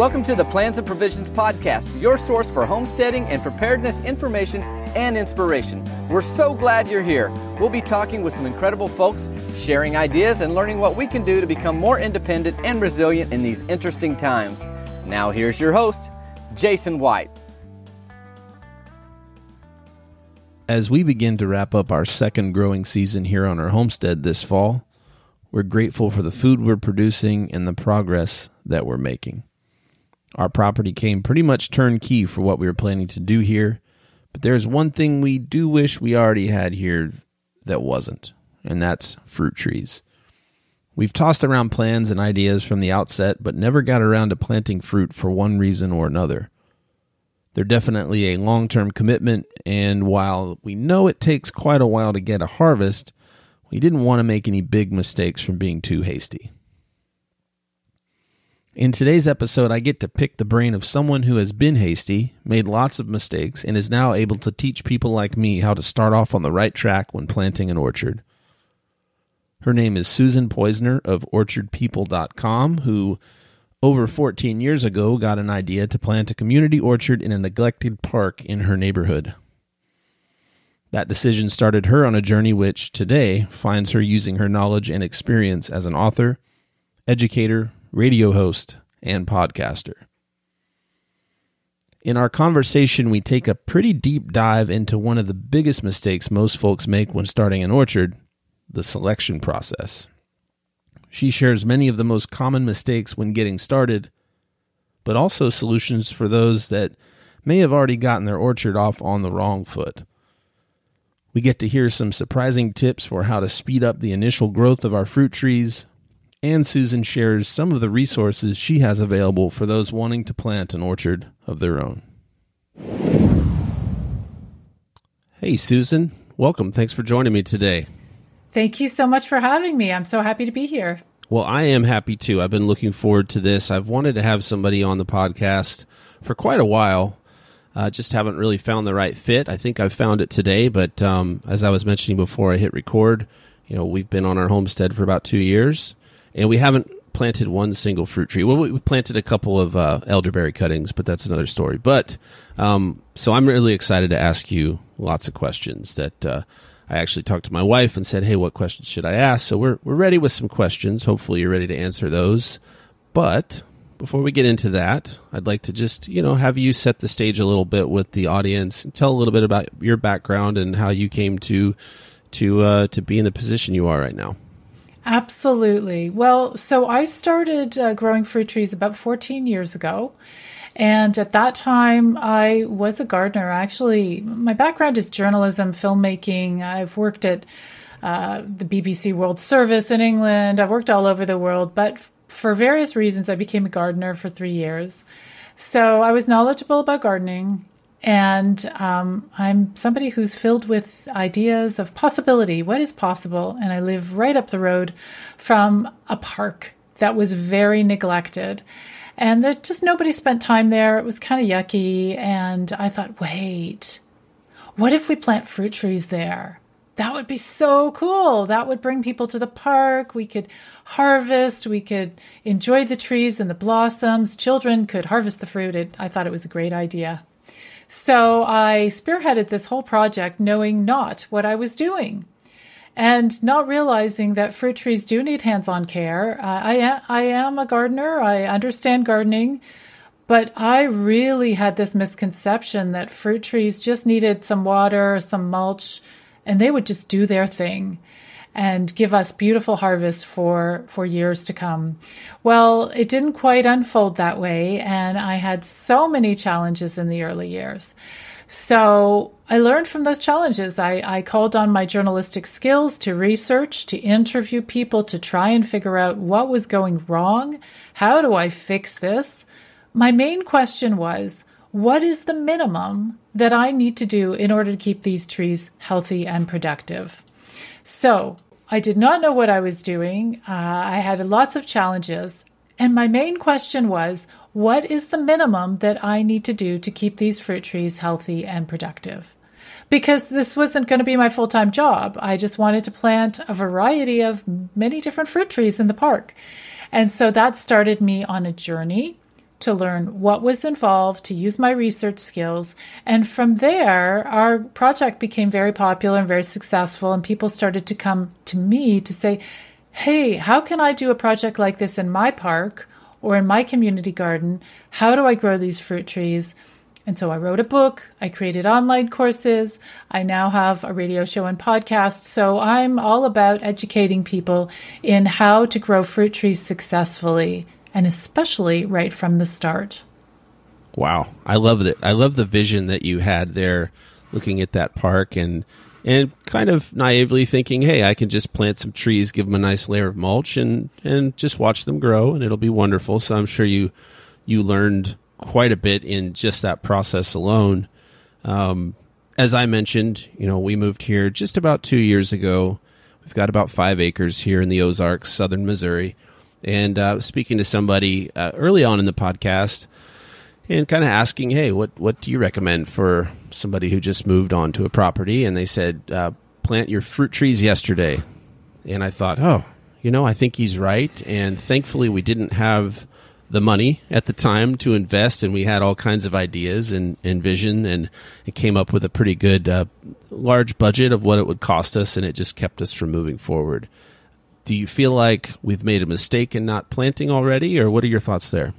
Welcome to the Plans and Provisions Podcast, your source for homesteading and preparedness information and inspiration. We're so glad you're here. We'll be talking with some incredible folks, sharing ideas, and learning what we can do to become more independent and resilient in these interesting times. Now here's your host, Jason White. As we begin to wrap up our second growing season here on our homestead this fall, we're grateful for the food we're producing and the progress that we're making. Our property came pretty much turnkey for what we were planning to do here, but there's one thing we do wish we already had here that wasn't, and that's fruit trees. We've tossed around plans and ideas from the outset, but never got around to planting fruit for one reason or another. They're definitely a long-term commitment, and while we know it takes quite a while to get a harvest, we didn't want to make any big mistakes from being too hasty. In today's episode, I get to pick the brain of someone who has been hasty, made lots of mistakes, and is now able to teach people like me how to start off on the right track when planting an orchard. Her name is Susan Poizner of OrchardPeople.com, who over 14 years ago got an idea to plant a community orchard in a neglected park in her neighborhood. That decision started her on a journey which today finds her using her knowledge and experience as an author, educator, radio host, and podcaster. In our conversation, we take a pretty deep dive into one of the biggest mistakes most folks make when starting an orchard, the selection process. She shares many of the most common mistakes when getting started, but also solutions for those that may have already gotten their orchard off on the wrong foot. We get to hear some surprising tips for how to speed up the initial growth of our fruit trees, and Susan shares some of the resources she has available for those wanting to plant an orchard of their own. Hey, Susan. Welcome. Thanks for joining me today. Thank you so much for having me. I'm so happy to be here. Well, I am happy too. I've been looking forward to this. I've wanted to have somebody on the podcast for quite a while. Just haven't really found the right fit. I think I've found it today, but as I was mentioning before I hit record, you know, we've been on our homestead for about 2 years. And we haven't planted one single fruit tree. Well, we planted a couple of elderberry cuttings, but that's another story. But so I'm really excited to ask you lots of questions that I actually talked to my wife and said, hey, what questions should I ask? So we're ready with some questions. Hopefully you're ready to answer those. But before we get into that, I'd like to just, you know, have you set the stage a little bit with the audience and tell a little bit about your background and how you came to be in the position you are right now. Absolutely. Well, so I started growing fruit trees about 14 years ago. And at that time, I was a gardener. Actually, my background is journalism, filmmaking. I've worked at the BBC World Service in England. I've worked all over the world. But for various reasons, I became a gardener for 3 years. So I was knowledgeable about gardening. And I'm somebody who's filled with ideas of possibility, what is possible. And I live right up the road from a park that was very neglected. And there just nobody spent time there. It was kind of yucky. And I thought, wait, what if we plant fruit trees there? That would be so cool. That would bring people to the park. We could harvest. We could enjoy the trees and the blossoms. Children could harvest the fruit. I thought it was a great idea. So I spearheaded this whole project knowing not what I was doing and not realizing that fruit trees do need hands-on care. I am a gardener. I understand gardening, but I really had this misconception that fruit trees just needed some water, some mulch, and they would just do their thing and give us beautiful harvests for years to come. Well, it didn't quite unfold that way, and I had so many challenges in the early years. So I learned from those challenges. I called on my journalistic skills to research, to interview people, to try and figure out what was going wrong. How do I fix this? My main question was, what is the minimum that I need to do in order to keep these trees healthy and productive? So I did not know what I was doing. I had lots of challenges. And my main question was, what is the minimum that I need to do to keep these fruit trees healthy and productive? Because this wasn't going to be my full-time job. I just wanted to plant a variety of many different fruit trees in the park. And so that started me on a journey to learn what was involved, to use my research skills. And from there, our project became very popular and very successful. And people started to come to me to say, hey, how can I do a project like this in my park or in my community garden? How do I grow these fruit trees? And so I wrote a book, I created online courses, I now have a radio show and podcast. So I'm all about educating people in how to grow fruit trees successfully, and especially right from the start. Wow. I love it. I love the vision that you had there looking at that park and kind of naively thinking, hey, I can just plant some trees, give them a nice layer of mulch and just watch them grow and it'll be wonderful. So I'm sure you learned quite a bit in just that process alone. As I mentioned, we moved here just about 2 years ago. We've got about 5 acres here in the Ozarks, southern Missouri. And I was speaking to somebody early on in the podcast and kind of asking, hey, what do you recommend for somebody who just moved on to a property? And they said, plant your fruit trees yesterday. And I thought, I think he's right. And thankfully we didn't have the money at the time to invest, and we had all kinds of ideas and vision, and it came up with a pretty good large budget of what it would cost us, and it just kept us from moving forward. Do you feel like we've made a mistake in not planting already, or what are your thoughts there?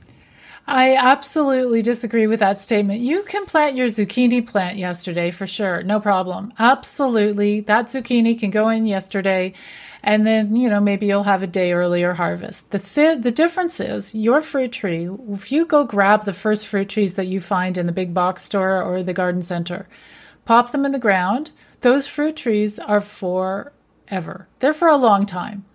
I absolutely disagree with that statement. You can plant your zucchini plant yesterday for sure. No problem. Absolutely. That zucchini can go in yesterday, and then, maybe you'll have a day earlier harvest. The difference is your fruit tree, if you go grab the first fruit trees that you find in the big box store or the garden center, pop them in the ground, those fruit trees are forever. They're for a long time.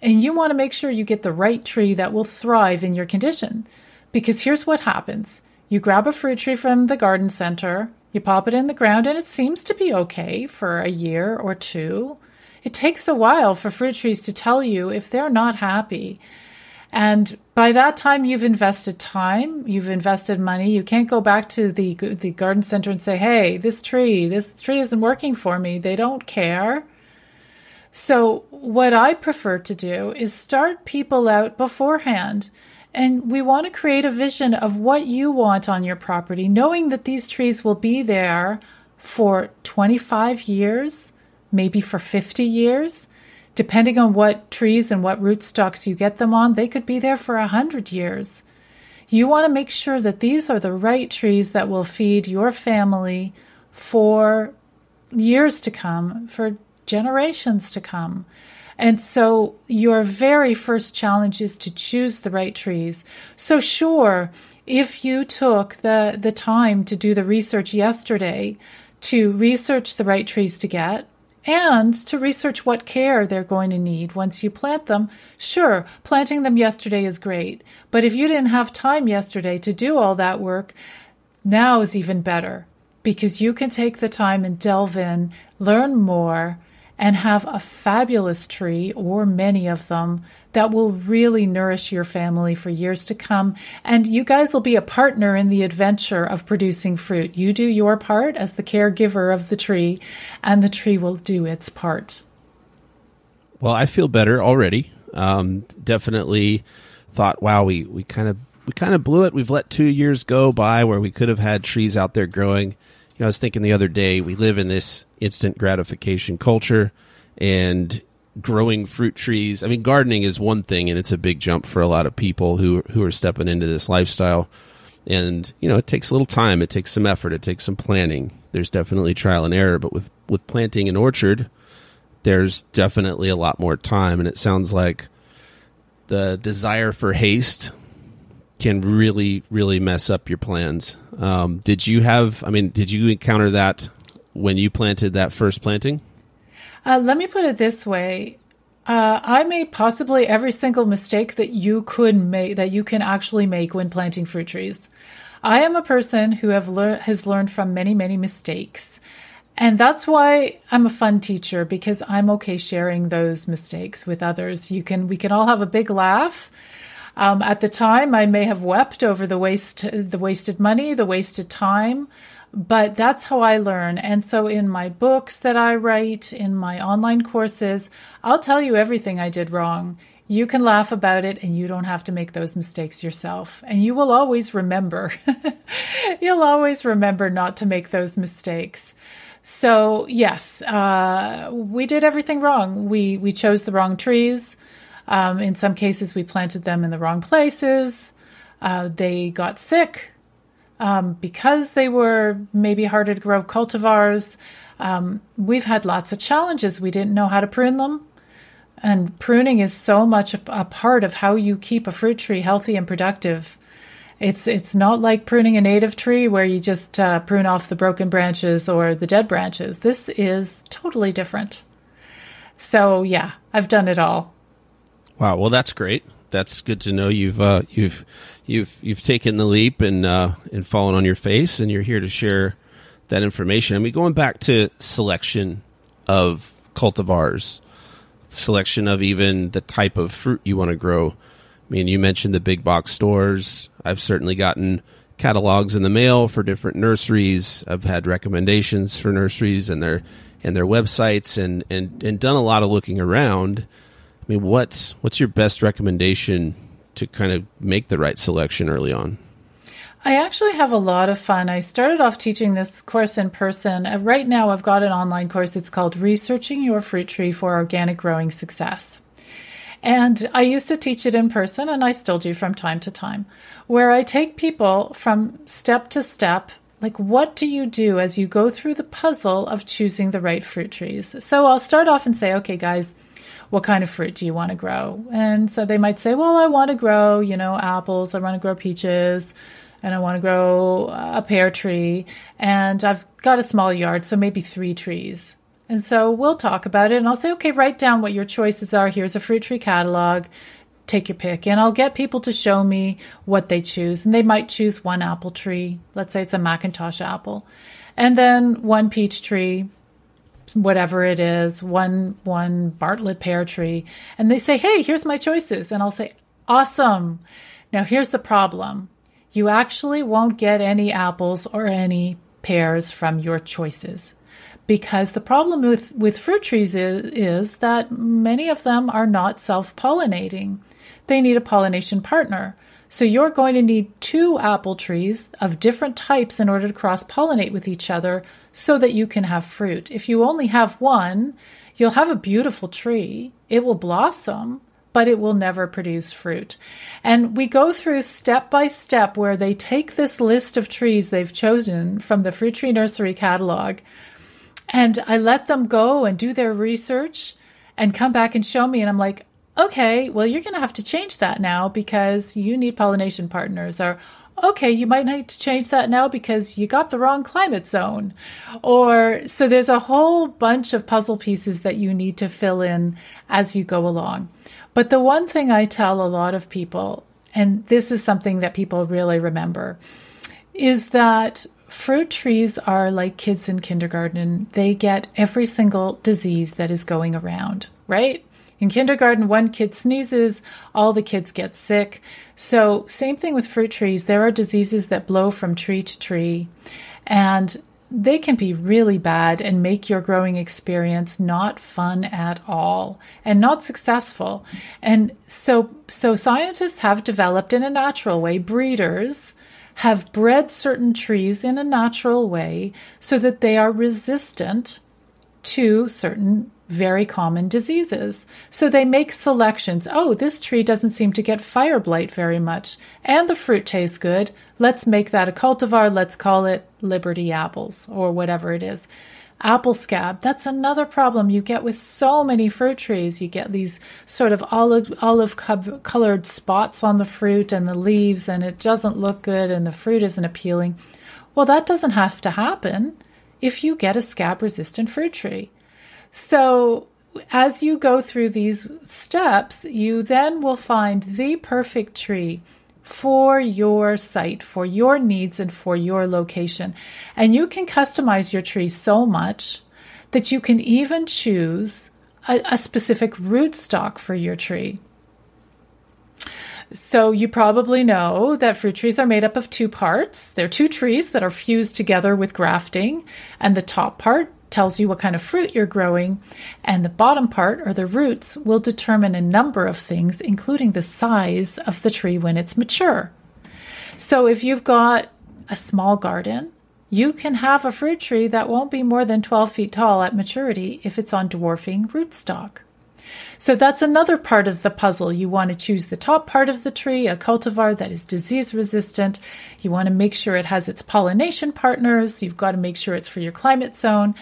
And you want to make sure you get the right tree that will thrive in your condition. Because here's what happens. You grab a fruit tree from the garden center, you pop it in the ground, and it seems to be okay for a year or two. It takes a while for fruit trees to tell you if they're not happy. And by that time, you've invested time, you've invested money. You can't go back to the garden center and say, hey, this tree isn't working for me. They don't care. So what I prefer to do is start people out beforehand. And we want to create a vision of what you want on your property, knowing that these trees will be there for 25 years, maybe for 50 years, depending on what trees and what rootstocks you get them on. They could be there for 100 years. You want to make sure that these are the right trees that will feed your family for years to come, for generations to come. And so your very first challenge is to choose the right trees. So sure, if you took the time to do the research yesterday, to research the right trees to get, and to research what care they're going to need once you plant them, sure, planting them yesterday is great. But if you didn't have time yesterday to do all that work, now is even better, because you can take the time and delve in, learn more, and have a fabulous tree, or many of them, that will really nourish your family for years to come. And you guys will be a partner in the adventure of producing fruit. You do your part as the caregiver of the tree, and the tree will do its part. Well, I feel better already. Definitely thought, wow, we kind of blew it. We've let 2 years go by where we could have had trees out there growing. I was thinking the other day, we live in this instant gratification culture, and growing fruit trees. I mean, gardening is one thing, and it's a big jump for a lot of people who are stepping into this lifestyle. And, it takes a little time. It takes some effort. It takes some planning. There's definitely trial and error. But with planting an orchard, there's definitely a lot more time. And it sounds like the desire for haste can really, really mess up your plans. Did you encounter that when you planted that first planting? Let me put it this way. I made possibly every single mistake that you could make, that you can actually make when planting fruit trees. I am a person who has learned from many, many mistakes. And that's why I'm a fun teacher, because I'm okay sharing those mistakes with others. We can all have a big laugh. At the time, I may have wept over the wasted money, the wasted time, but that's how I learn. And so in my books that I write, in my online courses, I'll tell you everything I did wrong. You can laugh about it and you don't have to make those mistakes yourself. And you will always remember. You'll always remember not to make those mistakes. So yes, we did everything wrong. We chose the wrong trees. In some cases, we planted them in the wrong places. They got sick because they were maybe harder to grow cultivars. We've had lots of challenges. We didn't know how to prune them. And pruning is so much a part of how you keep a fruit tree healthy and productive. It's not like pruning a native tree where you just prune off the broken branches or the dead branches. This is totally different. So yeah, I've done it all. Wow. Well, that's great. That's good to know. You've taken the leap and fallen on your face, and you're here to share that information. I mean, going back to selection of cultivars, selection of even the type of fruit you want to grow. I mean, you mentioned the big box stores. I've certainly gotten catalogs in the mail for different nurseries. I've had recommendations for nurseries and their websites and done a lot of looking around. I mean, what's your best recommendation to kind of make the right selection early on? I actually have a lot of fun. I started off teaching this course in person. Right now, I've got an online course. It's called Researching Your Fruit Tree for Organic Growing Success. And I used to teach it in person, and I still do from time to time, where I take people from step to step. Like, what do you do as you go through the puzzle of choosing the right fruit trees? So I'll start off and say, okay, guys, what kind of fruit do you want to grow? And so they might say, well, I want to grow, apples. I want to grow peaches. And I want to grow a pear tree, and I've got a small yard, so maybe 3 trees. And so we'll talk about it, and I'll say, okay, write down what your choices are. Here's a fruit tree catalog. Take your pick. And I'll get people to show me what they choose, and they might choose one apple tree. Let's say it's a McIntosh apple, and then one peach tree, whatever it is, one Bartlett pear tree. And they say, hey, here's my choices. And I'll say, awesome. Now here's the problem. You actually won't get any apples or any pears from your choices, because the problem with fruit trees is that many of them are not self-pollinating. They need a pollination partner. So you're going to need 2 apple trees of different types in order to cross-pollinate with each other so that you can have fruit. If you only have one, you'll have a beautiful tree. It will blossom, but it will never produce fruit. And we go through step by step where they take this list of trees they've chosen from the Fruit Tree Nursery catalog, and I let them go and do their research and come back and show me. And I'm like, okay, well, you're going to have to change that now because you need pollination partners. Or, okay, you might need to change that now because you got the wrong climate zone. Or, so there's a whole bunch of puzzle pieces that you need to fill in as you go along. But the one thing I tell a lot of people, and this is something that people really remember, is that fruit trees are like kids in kindergarten. They get every single disease that is going around, right? In kindergarten, one kid sneezes, all the kids get sick. So same thing with fruit trees. There are diseases that blow from tree to tree, and they can be really bad and make your growing experience not fun at all and not successful. And so scientists have developed in a natural way, breeders have bred certain trees in a natural way so that they are resistant to certain very common diseases. So they make selections. Oh, this tree doesn't seem to get fire blight very much, and the fruit tastes good. Let's make that a cultivar. Let's call it Liberty apples or whatever it is. Apple scab. That's another problem you get with so many fruit trees. You get these sort of olive-colored spots on the fruit and the leaves, and it doesn't look good, and the fruit isn't appealing. Well, that doesn't have to happen if you get a scab-resistant fruit tree. So as you go through these steps, you then will find the perfect tree for your site, for your needs, and for your location. And you can customize your tree so much that you can even choose a specific rootstock for your tree. So you probably know that fruit trees are made up of 2 parts. They're 2 trees that are fused together with grafting, and the top part tells you what kind of fruit you're growing, and the bottom part, or the roots, will determine a number of things, including the size of the tree when it's mature. So if you've got a small garden, you can have a fruit tree that won't be more than 12 feet tall at maturity if it's on dwarfing rootstock. So that's another part of the puzzle. You want to choose the top part of the tree, a cultivar that is disease resistant. You want to make sure it has its pollination partners. You've got to make sure it's for your climate zone.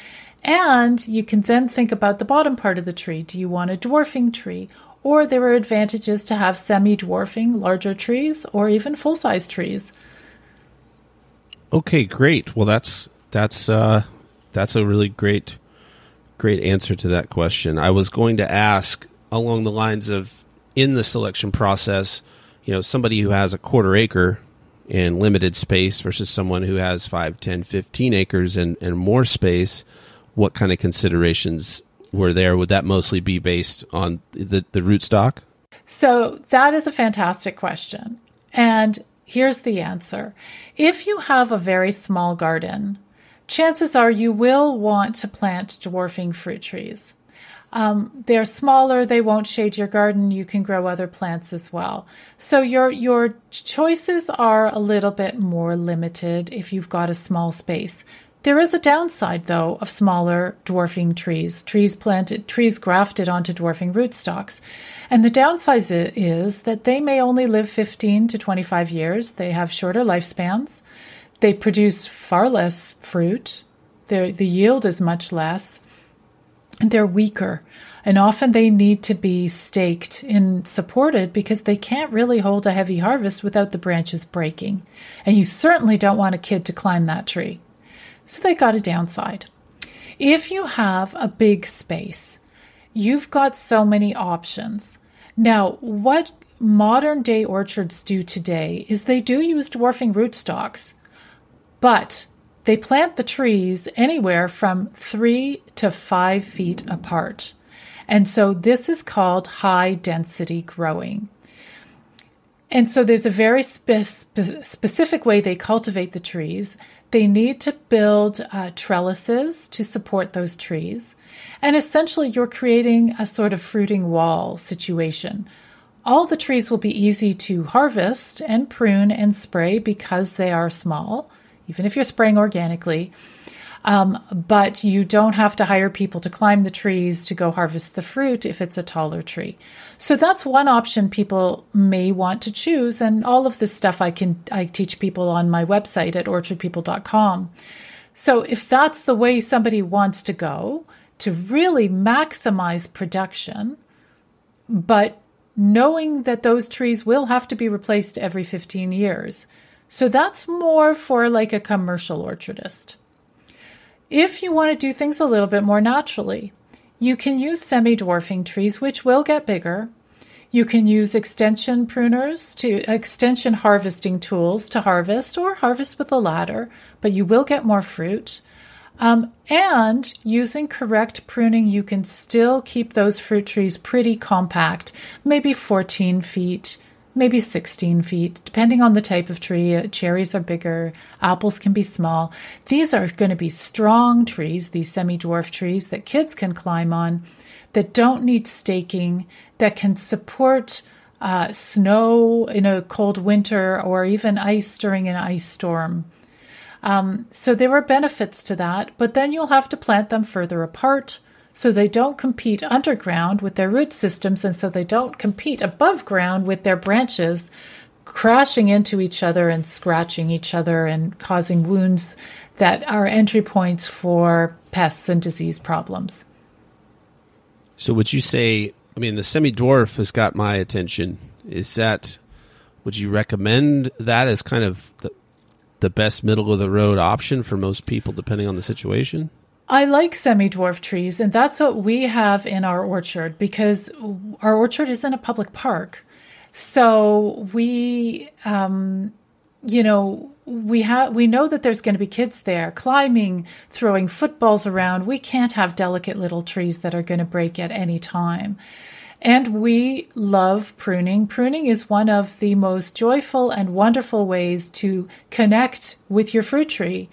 And you can then think about the bottom part of the tree. Do you want a dwarfing tree? Or there are advantages to have semi-dwarfing, larger trees, or even full-size trees. Okay, great. Well, that's a really great answer to that question. I was going to ask along the lines of, in the selection process, you know, somebody who has a quarter acre and limited space versus someone who has 5, 10, 15 acres and more space, what kind of considerations were there? Would that mostly be based on the rootstock? So that is a fantastic question. And here's the answer. If you have a very small garden, chances are you will want to plant dwarfing fruit trees. They're smaller, they won't shade your garden, you can grow other plants as well. So your choices are a little bit more limited if you've got a small space. There is a downside, though, of smaller dwarfing trees grafted onto dwarfing rootstocks. And the downside is that they may only live 15 to 25 years. They have shorter lifespans. They produce far less fruit. The yield is much less. And they're weaker. And often they need to be staked and supported because they can't really hold a heavy harvest without the branches breaking. And you certainly don't want a kid to climb that tree. So they got a downside. If you have a big space, you've got so many options. Now, what modern day orchards do today is they do use dwarfing rootstocks. But they plant the trees anywhere from 3 to 5 feet apart. And so this is called high density growing. And so there's a very specific way they cultivate the trees. They need to build trellises to support those trees. And essentially you're creating a sort of fruiting wall situation. All the trees will be easy to harvest and prune and spray because they are small, even if you're spraying organically, but you don't have to hire people to climb the trees to go harvest the fruit if it's a taller tree. So that's one option people may want to choose, and all of this stuff I teach people on my website at OrchardPeople.com. So if that's the way somebody wants to go to really maximize production, but knowing that those trees will have to be replaced every 15 years, so that's more for like a commercial orchardist. If you want to do things a little bit more naturally, you can use semi-dwarfing trees, which will get bigger. You can use extension harvesting tools to harvest, or harvest with a ladder, but you will get more fruit. And using correct pruning, you can still keep those fruit trees pretty compact, maybe 14 feet, maybe 16 feet, depending on the type of tree. Cherries are bigger. Apples can be small. These are going to be strong trees, these semi-dwarf trees that kids can climb on, that don't need staking, that can support snow in a cold winter or even ice during an ice storm. So there are benefits to that, but then you'll have to plant them further apart so they don't compete underground with their root systems, and so they don't compete above ground with their branches crashing into each other and scratching each other and causing wounds that are entry points for pests and disease problems. So would you say, I mean, the semi-dwarf has got my attention. Is that, would you recommend that as kind of the best middle-of-the-road option for most people, depending on the situation? I like semi-dwarf trees, and that's what we have in our orchard, because our orchard is in a public park. So we know that there's going to be kids there climbing, throwing footballs around. We can't have delicate little trees that are going to break at any time. And we love pruning. Pruning is one of the most joyful and wonderful ways to connect with your fruit tree.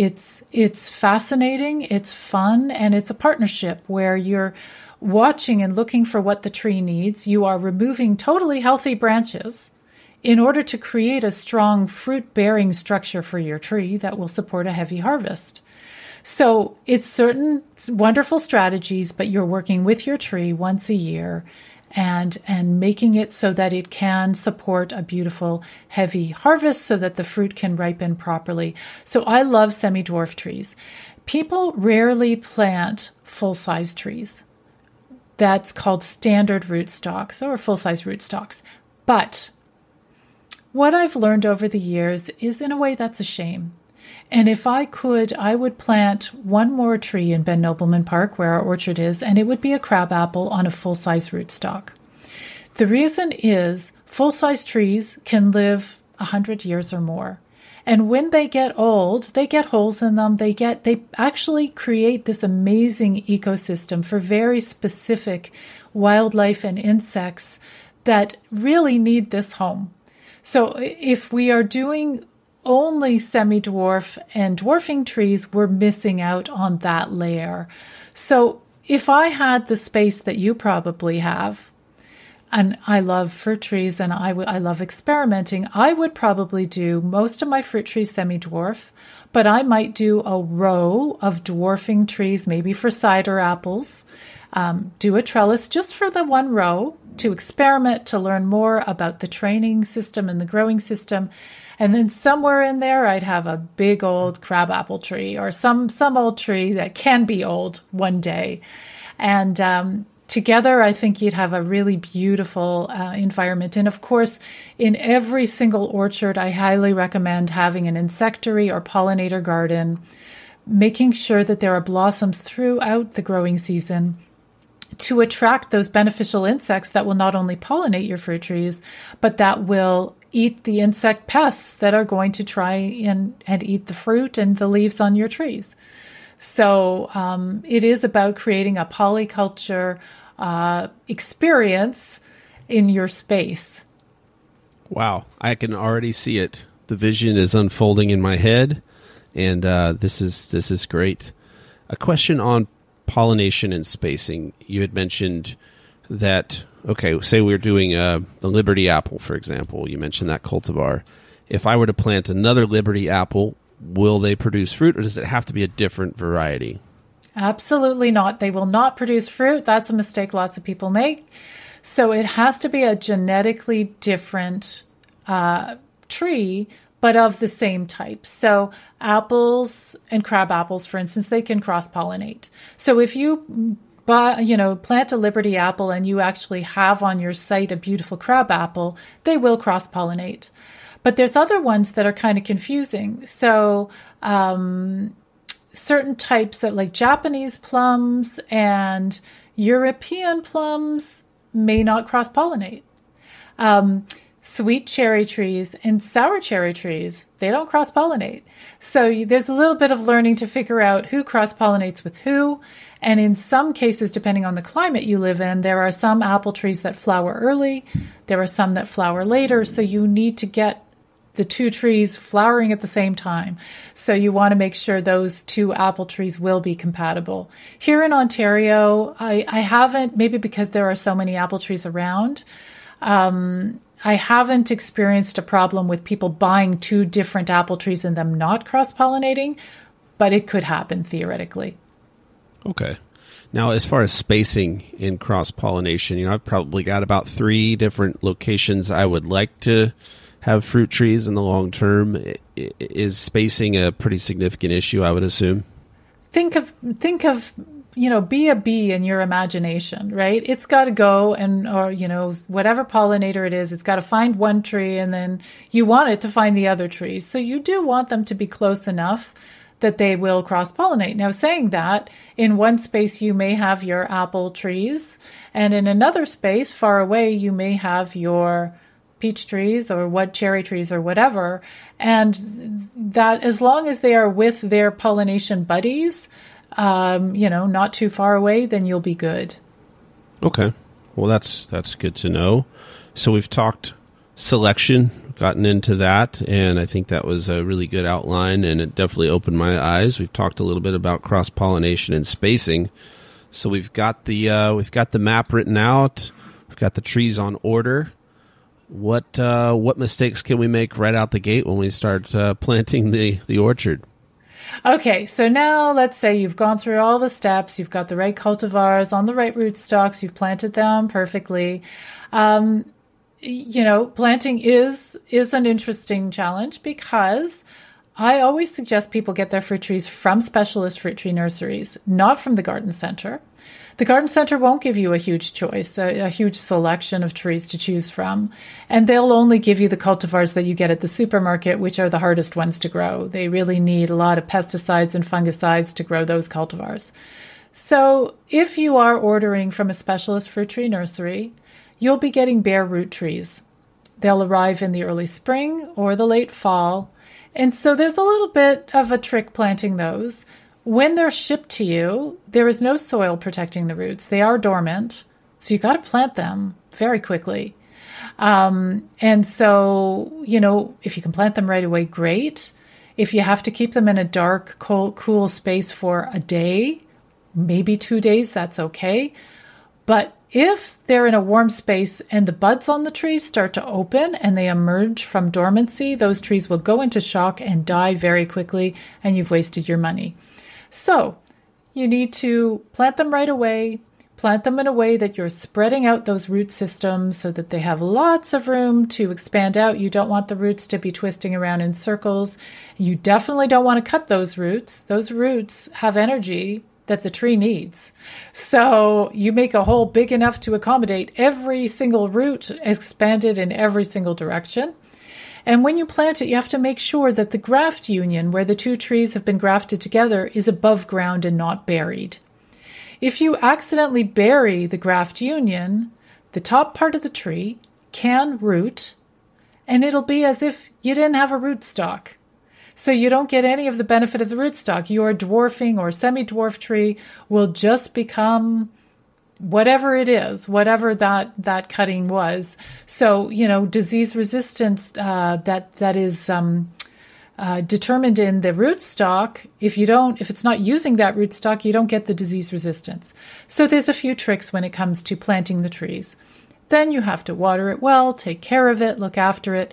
It's fascinating, it's fun, and it's a partnership where you're watching and looking for what the tree needs. You are removing totally healthy branches in order to create a strong fruit-bearing structure for your tree that will support a heavy harvest. So it's certain wonderful strategies, but you're working with your tree once a year and making it so that it can support a beautiful, heavy harvest so that the fruit can ripen properly. So I love semi-dwarf trees. People rarely plant full-size trees. That's called standard rootstocks or full-size rootstocks. But what I've learned over the years is, in a way, that's a shame. And if I could, I would plant one more tree in Ben Nobleman Park, where our orchard is, and it would be a crabapple on a full-size rootstock. The reason is full-size trees can live 100 years or more. And when they get old, they get holes in them. They actually create this amazing ecosystem for very specific wildlife and insects that really need this home. So if we are doing only semi-dwarf and dwarfing trees, we're missing out on that layer. So if I had the space that you probably have, and I love fruit trees and I love experimenting, I would probably do most of my fruit trees semi-dwarf, but I might do a row of dwarfing trees, maybe for cider apples, do a trellis just for the one row to experiment, to learn more about the training system and the growing system. And then somewhere in there, I'd have a big old crabapple tree or some old tree that can be old one day. And together, I think you'd have a really beautiful environment. And of course, in every single orchard, I highly recommend having an insectary or pollinator garden, making sure that there are blossoms throughout the growing season to attract those beneficial insects that will not only pollinate your fruit trees, but that will eat the insect pests that are going to try and eat the fruit and the leaves on your trees. So it is about creating a polyculture experience in your space. Wow, I can already see it. The vision is unfolding in my head, and this is great. A question on pollination and spacing. You had mentioned that, okay, say we're doing the Liberty apple, for example. You mentioned that cultivar. If I were to plant another Liberty apple, will they produce fruit, or does it have to be a different variety? Absolutely not. They will not produce fruit. That's a mistake lots of people make. So it has to be a genetically different tree, but of the same type. So apples and crab apples, for instance, they can cross-pollinate. So if you plant a Liberty apple and you actually have on your site a beautiful crab apple, they will cross-pollinate. But there's other ones that are kind of confusing. So certain types of, like, Japanese plums and European plums may not cross-pollinate. Sweet cherry trees and sour cherry trees, they don't cross-pollinate. So there's a little bit of learning to figure out who cross-pollinates with who. And in some cases, depending on the climate you live in, there are some apple trees that flower early. There are some that flower later. So you need to get the two trees flowering at the same time. So you want to make sure those two apple trees will be compatible. Here in Ontario, I haven't, maybe because there are so many apple trees around, I haven't experienced a problem with people buying two different apple trees and them not cross-pollinating, but it could happen theoretically. Okay. Now, as far as spacing in cross-pollination, I've probably got about 3 different locations I would like to have fruit trees in the long term. Is spacing a pretty significant issue, I would assume? Think of be a bee in your imagination, right? It's got to go or whatever pollinator it is, it's got to find one tree and then you want it to find the other tree. So you do want them to be close enough that they will cross-pollinate. Now, saying that, in one space you may have your apple trees and in another space far away you may have your peach trees or what cherry trees or whatever. And that, as long as they are with their pollination buddies, not too far away, then you'll be good. Okay. Well, that's good to know. So we've talked selection, gotten into that, and I think that was a really good outline, and it definitely opened my eyes. We've talked a little bit about cross-pollination and spacing, so we've got the map written out. We've got the trees on order. What mistakes can we make right out the gate when we start planting the orchard? Okay, so now let's say you've gone through all the steps, you've got the right cultivars on the right rootstocks, you've planted them perfectly. You know, planting is an interesting challenge because I always suggest people get their fruit trees from specialist fruit tree nurseries, not from the garden center. The garden center won't give you a huge choice, a huge selection of trees to choose from, and they'll only give you the cultivars that you get at the supermarket, which are the hardest ones to grow. They really need a lot of pesticides and fungicides to grow those cultivars. So if you are ordering from a specialist fruit tree nursery, you'll be getting bare root trees. They'll arrive in the early spring or the late fall. And so there's a little bit of a trick planting those. When they're shipped to you, there is no soil protecting the roots. They are dormant. So you got to plant them very quickly. And so, you know, if you can plant them right away, great. If you have to keep them in a dark, cold, cool space for a day, maybe 2 days, that's okay. But if they're in a warm space and the buds on the trees start to open and they emerge from dormancy, those trees will go into shock and die very quickly, and you've wasted your money. So you need to plant them right away, plant them in a way that you're spreading out those root systems so that they have lots of room to expand out. You don't want the roots to be twisting around in circles. You definitely don't want to cut those roots. Those roots have energy that the tree needs. So you make a hole big enough to accommodate every single root expanded in every single direction. And when you plant it, you have to make sure that the graft union where the two trees have been grafted together is above ground and not buried. If you accidentally bury the graft union, the top part of the tree can root, and it'll be as if you didn't have a rootstock. So you don't get any of the benefit of the rootstock. Your dwarfing or semi-dwarf tree will just become whatever it is, whatever that cutting was. So, you know, disease resistance that is determined in the rootstock, if it's not using that rootstock, you don't get the disease resistance. So there's a few tricks when it comes to planting the trees. Then you have to water it well, take care of it, look after it,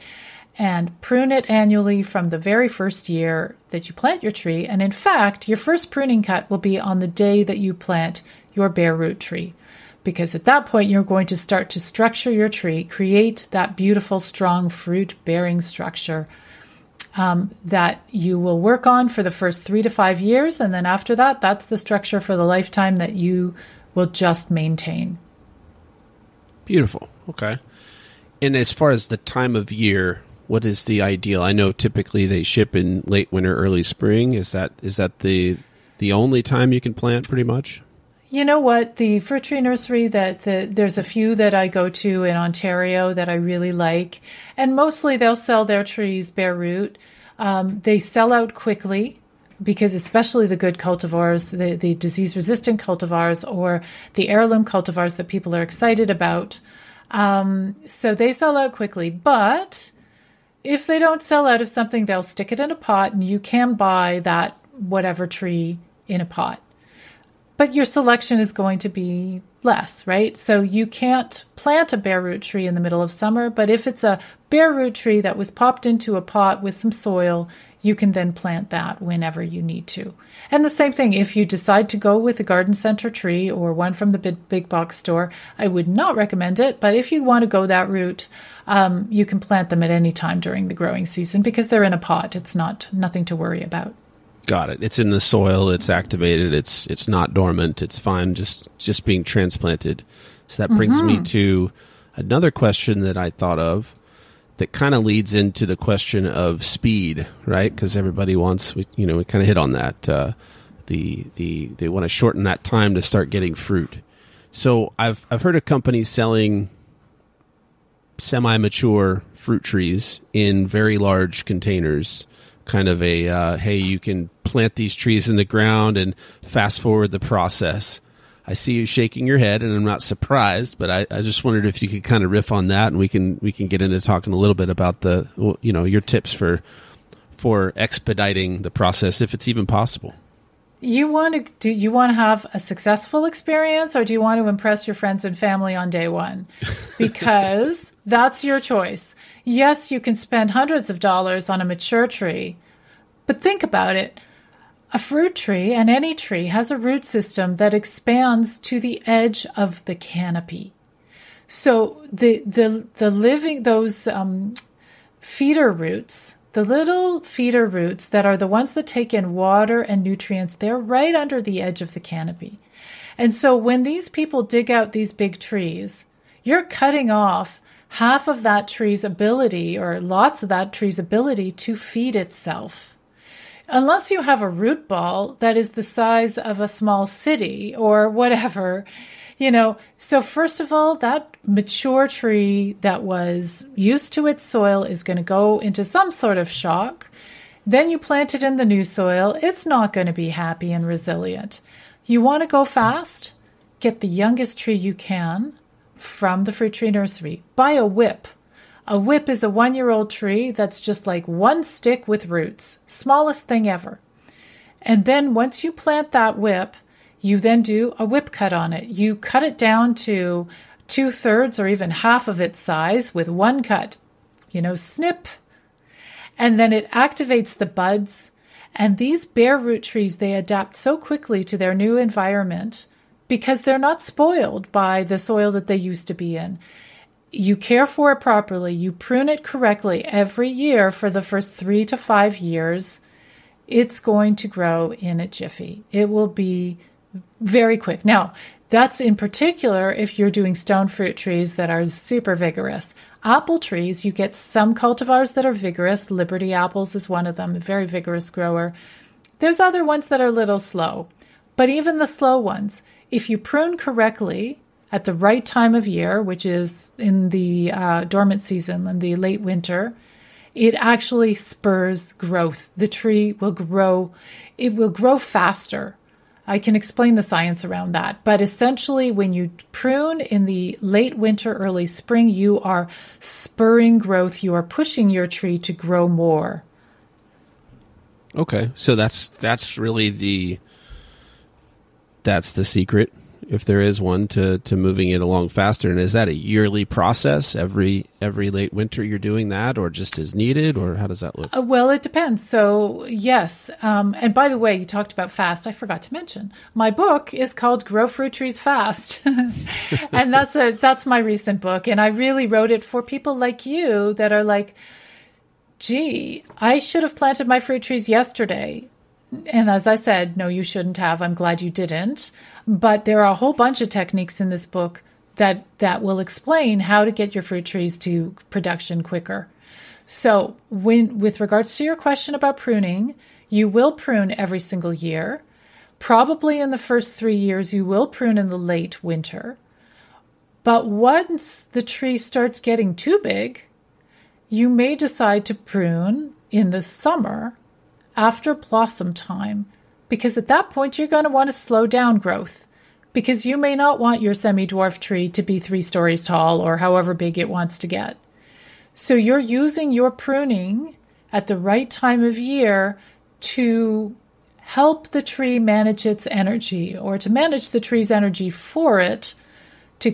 and prune it annually from the very first year that you plant your tree. And in fact, your first pruning cut will be on the day that you plant your bare root tree, because at that point, you're going to start to structure your tree, create that beautiful, strong fruit bearing structure that you will work on for the first 3 to 5 years. And then after that, that's the structure for the lifetime that you will just maintain. Beautiful. Okay. And as far as the time of year, what is the ideal? I know typically they ship in late winter, early spring. Is that the only time you can plant pretty much? You know what? The fruit tree nursery there's a few that I go to in Ontario that I really like. And mostly they'll sell their trees bare root. They sell out quickly because especially the good cultivars, the disease-resistant cultivars or the heirloom cultivars that people are excited about. So they sell out quickly. But if they don't sell out of something, they'll stick it in a pot, and you can buy that whatever tree in a pot. But your selection is going to be less, right? So you can't plant a bare root tree in the middle of summer, but if it's a bare root tree that was popped into a pot with some soil, you can then plant that whenever you need to. And the same thing, if you decide to go with a garden center tree or one from the big box store, I would not recommend it. But if you want to go that route, you can plant them at any time during the growing season because they're in a pot. It's nothing to worry about. Got it. It's in the soil. It's activated. It's not dormant. It's fine. Just being transplanted. So that brings me to another question that I thought of. That kind of leads into the question of speed, right? Because everybody wants, we kind of hit on that. They want to shorten that time to start getting fruit. So I've heard of companies selling semi-mature fruit trees in very large containers. Kind of a hey, you can plant these trees in the ground and fast forward the process. I see you shaking your head, and I'm not surprised, but I just wondered if you could kind of riff on that, and we can get into talking a little bit about the, you know, your tips for expediting the process, if it's even possible. Do you want to have a successful experience, or do you want to impress your friends and family on day one? Because that's your choice. Yes, you can spend hundreds of dollars on a mature tree, but think about it. A fruit tree, and any tree, has a root system that expands to the edge of the canopy. So the living, those feeder roots, the little feeder roots that are the ones that take in water and nutrients, they're right under the edge of the canopy. And so when these people dig out these big trees, you're cutting off half of that tree's ability, or lots of that tree's ability, to feed itself. Unless you have a root ball that is the size of a small city or whatever, you know. So first of all, that mature tree that was used to its soil is going to go into some sort of shock. Then you plant it in the new soil. It's not going to be happy and resilient. You want to go fast? Get the youngest tree you can from the fruit tree nursery. Buy a whip. A whip is a one-year-old tree that's just like one stick with roots, smallest thing ever. And then once you plant that whip, you then do a whip cut on it. You cut it down to 2/3 or even half of its size with one cut, you know, snip. And then it activates the buds. And these bare root trees, they adapt so quickly to their new environment because they're not spoiled by the soil that they used to be in. You care for it properly, you prune it correctly every year for the first 3 to 5 years, it's going to grow in a jiffy. It will be very quick. Now, that's in particular if you're doing stone fruit trees that are super vigorous. Apple trees, you get some cultivars that are vigorous. Liberty apples is one of them, a very vigorous grower. There's other ones that are a little slow, but even the slow ones, if you prune correctly at the right time of year, which is in the dormant season, in the late winter, it actually spurs growth. The tree will grow. It will grow faster. I can explain the science around that. But essentially, when you prune in the late winter, early spring, you are spurring growth. You are pushing your tree to grow more. Okay. So that's really the secret, if there is one, to moving it along faster. And is that a yearly process? Every late winter you're doing that, or just as needed, or how does that look? Well, it depends. So yes. And by the way, you talked about fast. I forgot to mention, my book is called Grow Fruit Trees Fast. And that's my recent book. And I really wrote it for people like you that are like, gee, I should have planted my fruit trees yesterday. And as I said, no, you shouldn't have. I'm glad you didn't. But there are a whole bunch of techniques in this book that will explain how to get your fruit trees to production quicker. So with regards to your question about pruning, you will prune every single year. Probably in the first 3 years, you will prune in the late winter. But once the tree starts getting too big, you may decide to prune in the summer after blossom time, because at that point, you're going to want to slow down growth, because you may not want your semi-dwarf tree to be 3 stories tall or however big it wants to get. So you're using your pruning at the right time of year to help the tree manage its energy, or to manage the tree's energy for it, to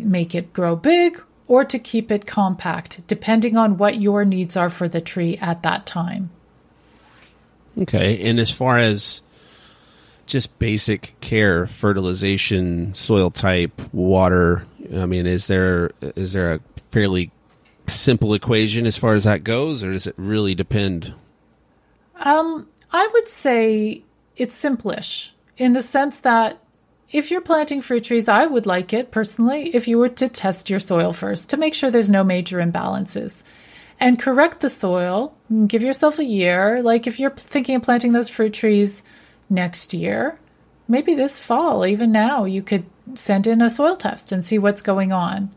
make it grow big or to keep it compact, depending on what your needs are for the tree at that time. Okay, and as far as just basic care, fertilization, soil type, water, I mean, is there a fairly simple equation as far as that goes, or does it really depend? I would say it's simplish in the sense that if you're planting fruit trees, I would like it personally if you were to test your soil first to make sure there's no major imbalances. And correct the soil, give yourself a year. Like if you're thinking of planting those fruit trees next year, maybe this fall, even now, you could send in a soil test and see what's going on.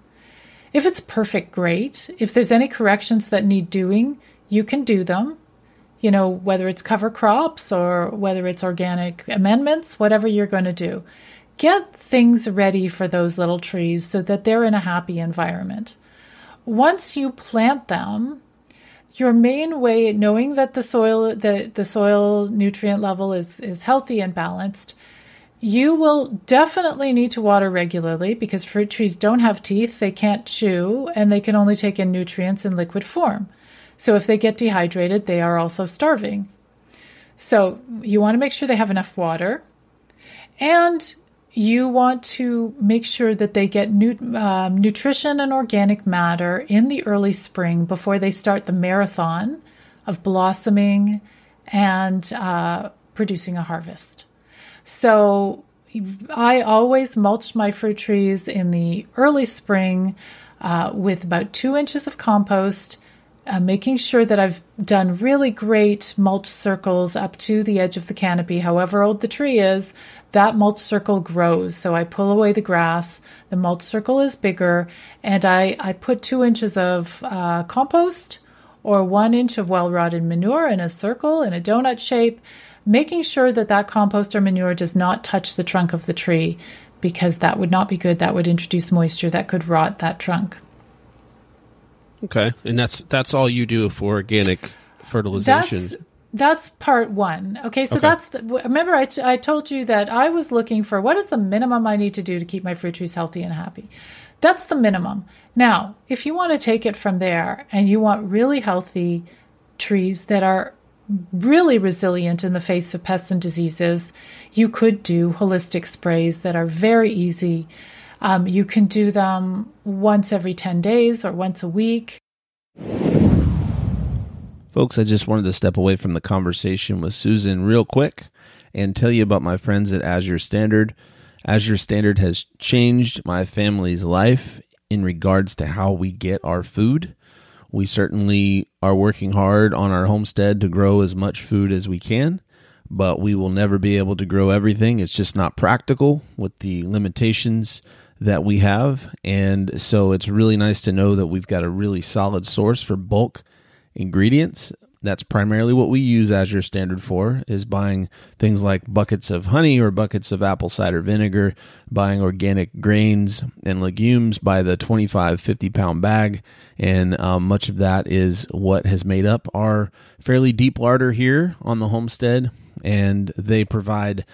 If it's perfect, great. If there's any corrections that need doing, you can do them. You know, whether it's cover crops or whether it's organic amendments, whatever you're going to do. Get things ready for those little trees so that they're in a happy environment. Once you plant them, your main way, knowing that the soil nutrient level is healthy and balanced, you will definitely need to water regularly because fruit trees don't have teeth, they can't chew, and they can only take in nutrients in liquid form. So if they get dehydrated, they are also starving. So you want to make sure they have enough water, and you want to make sure that they get nutrition and organic matter in the early spring before they start the marathon of blossoming and producing a harvest. So I always mulch my fruit trees in the early spring with about 2 inches of compost, making sure that I've done really great mulch circles up to the edge of the canopy. However old the tree is, that mulch circle grows. So I pull away the grass, the mulch circle is bigger, and I put 2 inches of compost or 1 inch of well-rotted manure in a circle in a donut shape, making sure that that compost or manure does not touch the trunk of the tree, because that would not be good. That would introduce moisture that could rot that trunk. Okay, and that's all you do for organic fertilization. That's part one. Okay, so that's remember I told you that I was looking for what is the minimum I need to do to keep my fruit trees healthy and happy. That's the minimum. Now, if you want to take it from there and you want really healthy trees that are really resilient in the face of pests and diseases, you could do holistic sprays that are very easy. You can do them once every 10 days or once a week. Folks, I just wanted to step away from the conversation with Susan real quick and tell you about my friends at Azure Standard. Azure Standard has changed my family's life in regards to how we get our food. We certainly are working hard on our homestead to grow as much food as we can, but we will never be able to grow everything. It's just not practical with the limitations that we have. And so it's really nice to know that we've got a really solid source for bulk ingredients. That's primarily what we use Azure Standard for, is buying things like buckets of honey or buckets of apple cider vinegar, buying organic grains and legumes by the 25, 50-pound bag. And much of that is what has made up our fairly deep larder here on the homestead. And they provide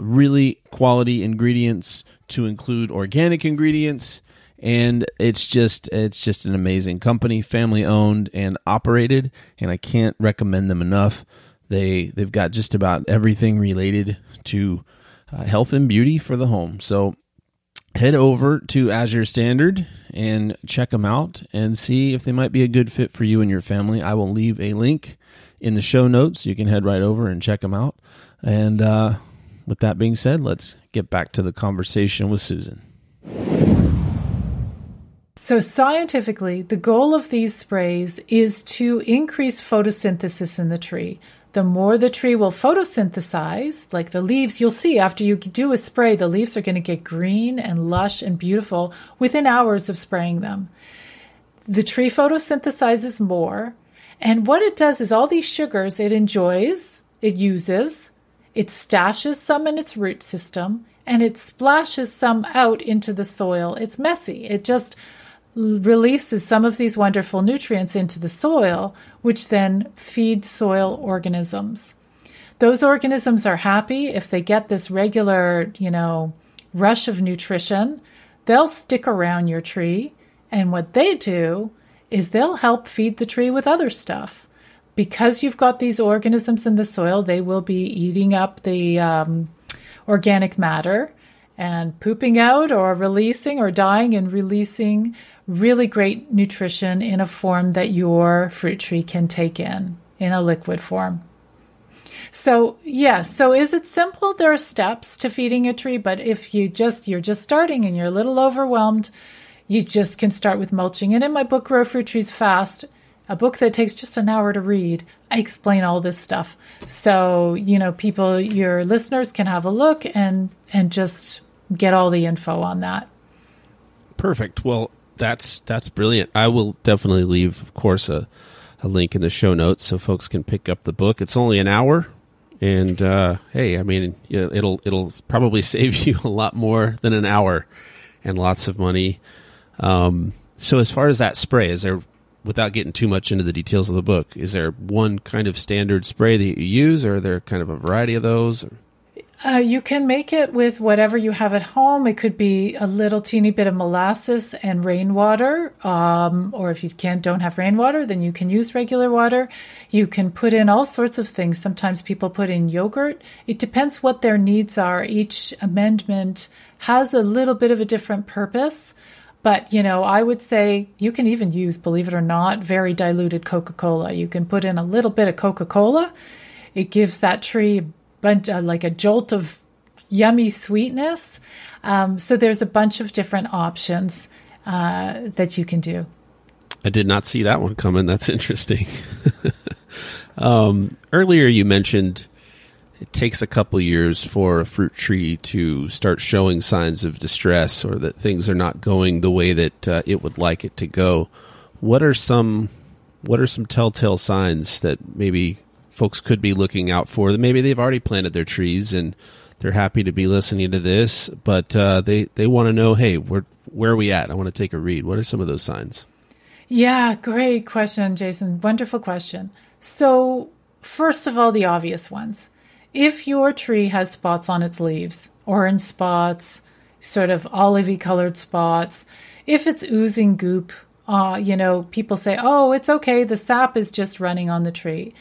really quality ingredients to include organic ingredients. And it's just an amazing company, family owned and operated, and I can't recommend them enough. They've got just about everything related to health and beauty for the home. So head over to Azure Standard and check them out and see if they might be a good fit for you and your family. I will leave a link in the show notes. You can head right over and check them out. And with that being said, let's get back to the conversation with Susan. So scientifically, the goal of these sprays is to increase photosynthesis in the tree. The more the tree will photosynthesize, like the leaves, you'll see after you do a spray, the leaves are going to get green and lush and beautiful within hours of spraying them. The tree photosynthesizes more. And what it does is all these sugars it enjoys, it uses, it stashes some in its root system, and it splashes some out into the soil. It's messy. It just releases some of these wonderful nutrients into the soil, which then feed soil organisms. Those organisms are happy if they get this regular, rush of nutrition. They'll stick around your tree, and what they do is they'll help feed the tree with other stuff. Because you've got these organisms in the soil, they will be eating up the organic matter and pooping out or releasing or dying and releasing really great nutrition in a form that your fruit tree can take in a liquid form. So, so is it simple? There are steps to feeding a tree, but if you're just starting and you're a little overwhelmed, you just can start with mulching. And in my book, Grow Fruit Trees Fast, a book that takes just an hour to read, I explain all this stuff. So, your listeners can have a look and just get all the info on that. Perfect. Well, that's brilliant. I will definitely leave, of course, a link in the show notes so folks can pick up the book. It's only an hour, And hey, I mean, it'll probably save you a lot more than an hour and lots of money. So as far as that spray, is there, without getting too much into the details of the book, is there one kind of standard spray that you use, or are there kind of a variety of those? You can make it with whatever you have at home. It could be a little teeny bit of molasses and rainwater. Or if you don't have rainwater, then you can use regular water. You can put in all sorts of things. Sometimes people put in yogurt. It depends what their needs are. Each amendment has a little bit of a different purpose. But, you know, I would say you can even use, believe it or not, very diluted Coca-Cola. You can put in a little bit of Coca-Cola. It gives that tree like a jolt of yummy sweetness. So there's a bunch of different options that you can do. I did not see that one coming. That's interesting. Earlier you mentioned it takes a couple years for a fruit tree to start showing signs of distress, or that things are not going the way that it would like it to go. What are some telltale signs that maybe folks could be looking out for? Maybe they've already planted their trees and they're happy to be listening to this, but they want to know, hey, where are we at? I want to take a read. What are some of those signs? Yeah, great question, Jason. Wonderful question. So first of all, the obvious ones. If your tree has spots on its leaves, orange spots, sort of olivey colored spots, if it's oozing goop, people say, oh, it's okay, the sap is just running on the tree.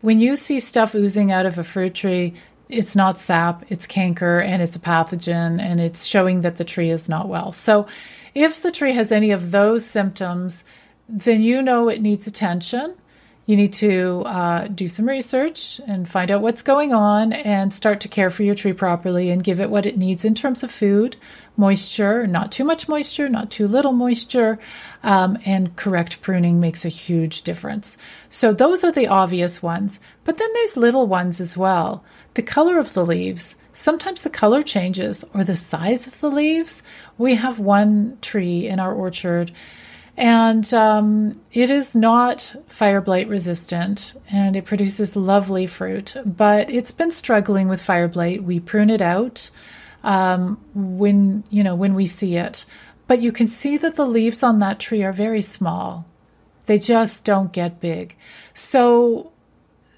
When you see stuff oozing out of a fruit tree, it's not sap, it's canker, and it's a pathogen, and it's showing that the tree is not well. So if the tree has any of those symptoms, then you know it needs attention. You need to do some research and find out what's going on and start to care for your tree properly and give it what it needs in terms of food, moisture, not too much moisture, not too little moisture, and correct pruning makes a huge difference. So those are the obvious ones, but then there's little ones as well. The color of the leaves, sometimes the color changes, or the size of the leaves. We have one tree in our orchard, and it is not fire blight resistant, and it produces lovely fruit, but it's been struggling with fire blight. We prune it out when we see it. But you can see that the leaves on that tree are very small. They just don't get big. So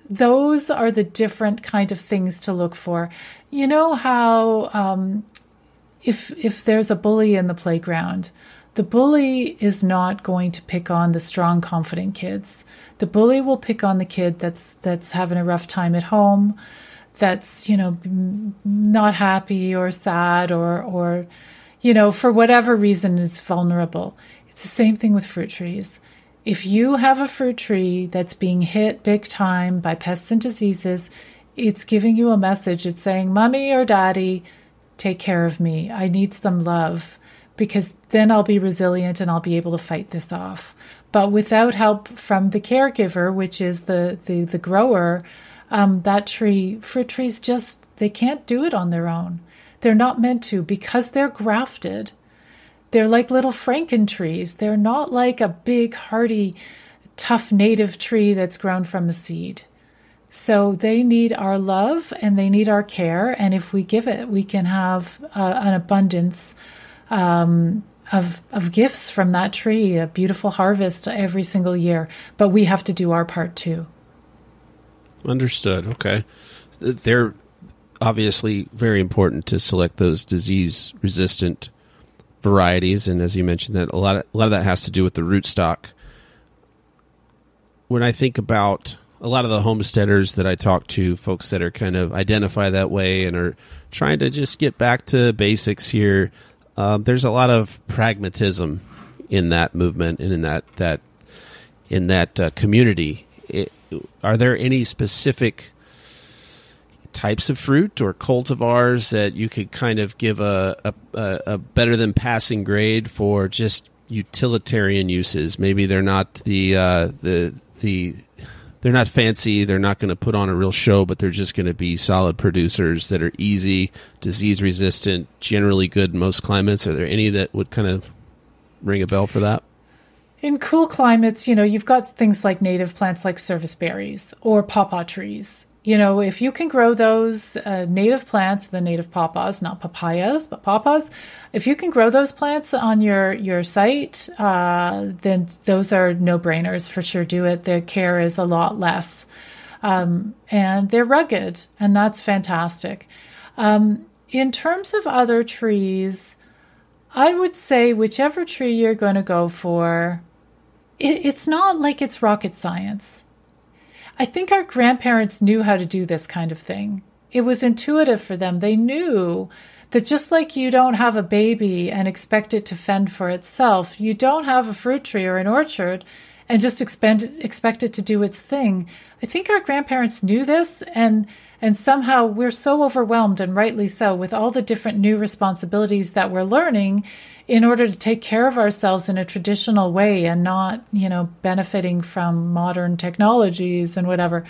those are the different kind of things to look for. You know how if there's a bully in the playground, the bully is not going to pick on the strong, confident kids. The bully will pick on the kid that's having a rough time at home, that's, not happy or sad or for whatever reason is vulnerable. It's the same thing with fruit trees. If you have a fruit tree that's being hit big time by pests and diseases, it's giving you a message. It's saying, Mommy or Daddy, take care of me. I need some love, because then I'll be resilient and I'll be able to fight this off. But without help from the caregiver, which is the grower, fruit trees just, they can't do it on their own. They're not meant to, because they're grafted. They're like little Franken trees. They're not like a big, hardy, tough native tree that's grown from a seed. So they need our love and they need our care. And if we give it, we can have an abundance of gifts from that tree, a beautiful harvest every single year. But we have to do our part too. Understood. Okay. They're obviously very important to select those disease-resistant varieties, and as you mentioned, that a lot of that has to do with the rootstock. When I think about a lot of the homesteaders that I talk to, folks that are kind of identify that way and are trying to just get back to basics here, there's a lot of pragmatism in that movement and in that community. Are there any specific types of fruit or cultivars that you could kind of give a better than passing grade for just utilitarian uses? Maybe they're not they're not fancy. They're not going to put on a real show, but they're just going to be solid producers that are easy, disease resistant, generally good in most climates. Are there any that would kind of ring a bell for that? In cool climates, you've got things like native plants like service berries or pawpaw trees. you know, if you can grow those native plants, the native pawpaws, not papayas, but pawpaws, if you can grow those plants on your site, then those are no-brainers for sure. Do it. Their care is a lot less. And they're rugged, and that's fantastic. In terms of other trees, I would say whichever tree you're going to go for, it's not like it's rocket science. I think our grandparents knew how to do this kind of thing. It was intuitive for them. They knew that just like you don't have a baby and expect it to fend for itself, you don't have a fruit tree or an orchard and just expect it to do its thing. I think our grandparents knew this, and somehow we're so overwhelmed, and rightly so, with all the different new responsibilities that we're learning in order to take care of ourselves in a traditional way and not, you know, benefiting from modern technologies and whatever.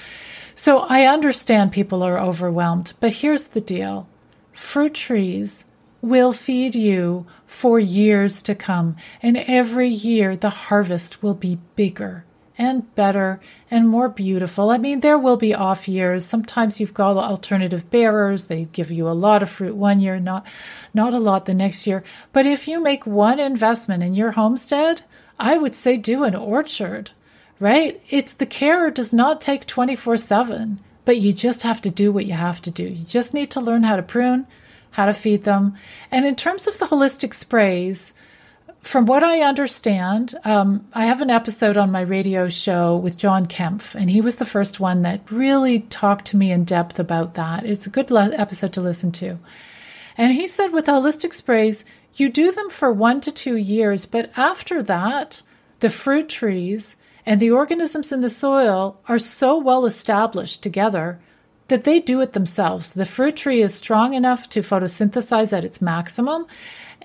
So I understand people are overwhelmed, but here's the deal. Fruit trees will feed you for years to come, and every year the harvest will be bigger and better and more beautiful. I mean, there will be off years. Sometimes you've got alternative bearers. They give you a lot of fruit one year, not a lot the next year. But if you make one investment in your homestead, I would say do an orchard, right? It's the care does not take 24/7, but you just have to do what you have to do. You just need to learn how to prune, how to feed them. And in terms of the holistic sprays, from what I understand, I have an episode on my radio show with John Kempf, and he was the first one that really talked to me in depth about that. It's a good episode to listen to. And he said with holistic sprays, you do them for 1 to 2 years, but after that, the fruit trees and the organisms in the soil are so well established together that they do it themselves. The fruit tree is strong enough to photosynthesize at its maximum,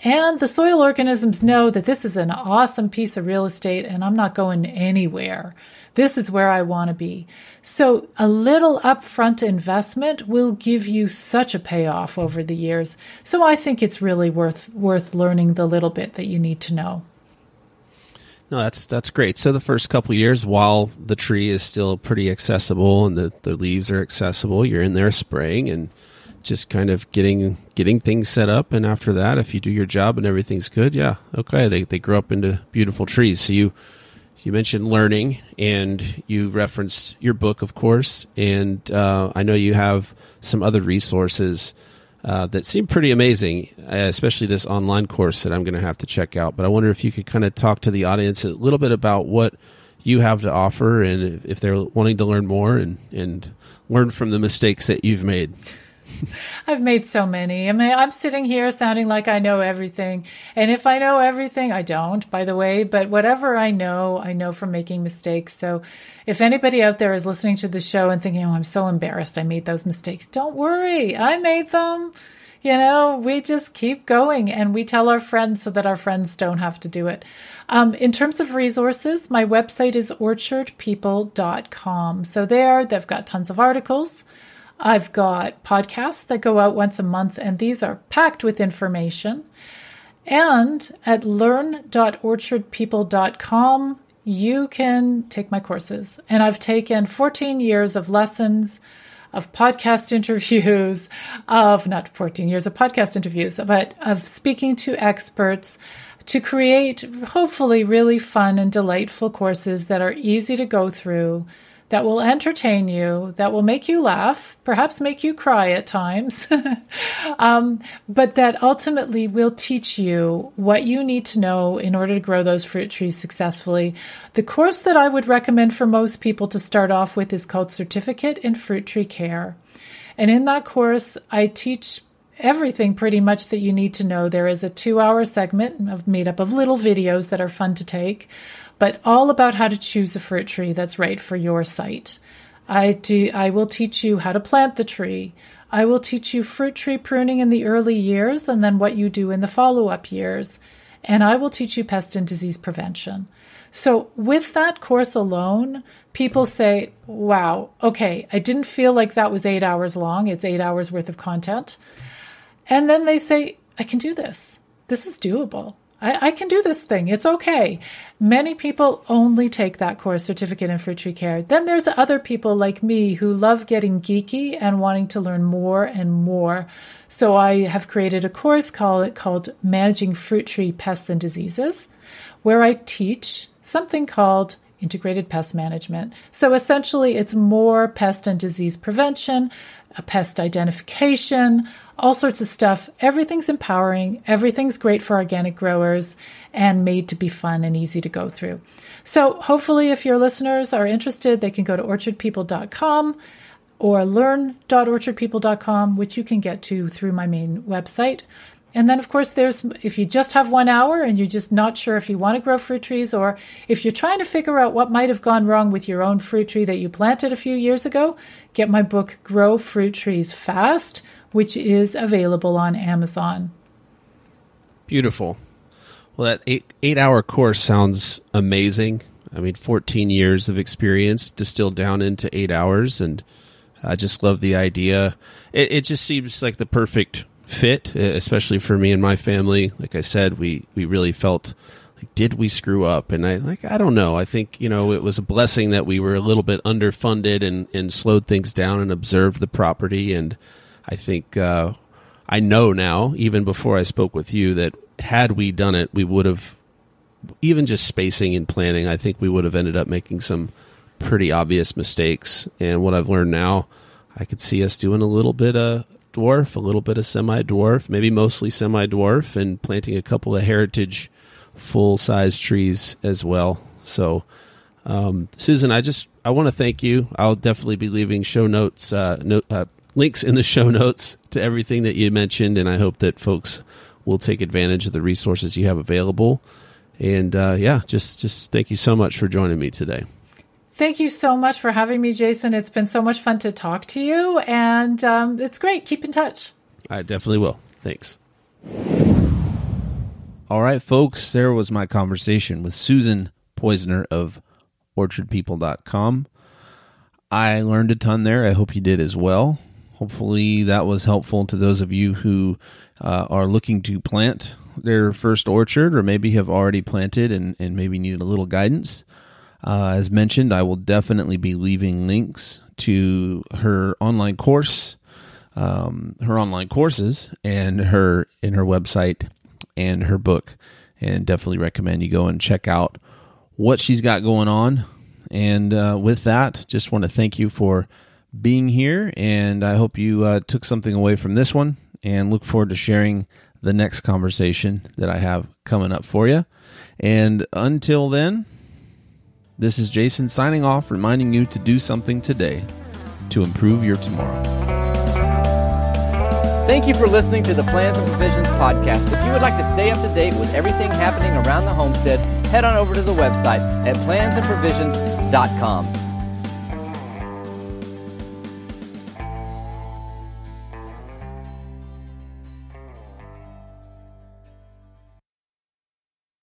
and the soil organisms know that this is an awesome piece of real estate and I'm not going anywhere. This is where I want to be. So a little upfront investment will give you such a payoff over the years. So I think it's really worth learning the little bit that you need to know. No, that's great. So the first couple of years, while the tree is still pretty accessible and the leaves are accessible, you're in there spraying and just kind of getting things set up. And after that, if you do your job and everything's good, yeah, okay, they grow up into beautiful trees. So you mentioned learning, and you referenced your book, of course, and I know you have some other resources that seem pretty amazing, especially this online course that I'm going to have to check out. But I wonder if you could kind of talk to the audience a little bit about what you have to offer, and if they're wanting to learn more and learn from the mistakes that you've made. I've made so many. I mean, I'm sitting here sounding like I know everything. And if I know everything, I don't, by the way, but whatever I know from making mistakes. So if anybody out there is listening to the show and thinking, oh, I'm so embarrassed I made those mistakes, don't worry. I made them. You know, we just keep going and we tell our friends so that our friends don't have to do it. In terms of resources, my website is OrchardPeople.com. So there, they've got tons of articles. I've got podcasts that go out once a month, and these are packed with information. And at learn.orchardpeople.com, you can take my courses. And I've taken 14 years of lessons, of podcast interviews, of not 14 years of podcast interviews, but of speaking to experts to create hopefully really fun and delightful courses that are easy to go through, that will entertain you, that will make you laugh, perhaps make you cry at times, but that ultimately will teach you what you need to know in order to grow those fruit trees successfully. The course that I would recommend for most people to start off with is called Certificate in Fruit Tree Care. And in that course, I teach everything pretty much that you need to know. There is a 2-hour segment made up of little videos that are fun to take, but all about how to choose a fruit tree that's right for your site. I will teach you how to plant the tree. I will teach you fruit tree pruning in the early years and then what you do in the follow-up years. And I will teach you pest and disease prevention. So with that course alone, people say, wow, okay, I didn't feel like that was 8 hours long. It's 8 hours worth of content. And then they say, I can do this. This is doable. I can do this thing. It's okay. Many people only take that course, Certificate in Fruit Tree Care. Then there's other people like me who love getting geeky and wanting to learn more and more. So I have created a course called Managing Fruit Tree Pests and Diseases, where I teach something called Integrated Pest Management. So essentially, it's more pest and disease prevention, pest identification, all sorts of stuff. Everything's empowering. Everything's great for organic growers and made to be fun and easy to go through. So hopefully if your listeners are interested, they can go to OrchardPeople.com or learn.orchardpeople.com, which you can get to through my main website. And then, of course, there's, if you just have 1 hour and you're just not sure if you want to grow fruit trees, or if you're trying to figure out what might have gone wrong with your own fruit tree that you planted a few years ago, get my book, Grow Fruit Trees Fast, which is available on Amazon. Beautiful. Well, that eight-hour course sounds amazing. I mean, 14 years of experience distilled down into 8 hours, and I just love the idea. It just seems like the perfect fit, especially for me and my family. Like I said, we really felt like, did we screw up? And I don't know. I think, you know, it was a blessing that we were a little bit underfunded and slowed things down and observed the property. And I think, I know now, even before I spoke with you, that had we done it, we would have, even just spacing and planning, I think we would have ended up making some pretty obvious mistakes. And what I've learned now, I could see us doing a little bit of dwarf, a little bit of semi-dwarf, maybe mostly semi-dwarf, and planting a couple of heritage full-size trees as well. So, Susan, I want to thank you. I'll definitely be leaving show notes, links in the show notes to everything that you mentioned, and I hope that folks will take advantage of the resources you have available. And just thank you so much for joining me today. Thank you so much for having me, Jason. It's been so much fun to talk to you, and it's great. Keep in touch. I definitely will. Thanks. All right, folks, there was my conversation with Susan Poizner of OrchardPeople.com. I learned a ton there. I hope you did as well. Hopefully that was helpful to those of you who are looking to plant their first orchard, or maybe have already planted and maybe needed a little guidance. As mentioned, I will definitely be leaving links to her online course, her online courses, and her website and her book. And definitely recommend you go and check out what she's got going on. And with that, just want to thank you for being here. And I hope you took something away from this one, and look forward to sharing the next conversation that I have coming up for you. And until then, this is Jason signing off, reminding you to do something today to improve your tomorrow. Thank you for listening to the Plans and Provisions podcast. If you would like to stay up to date with everything happening around the homestead, head on over to the website at plansandprovisions.com.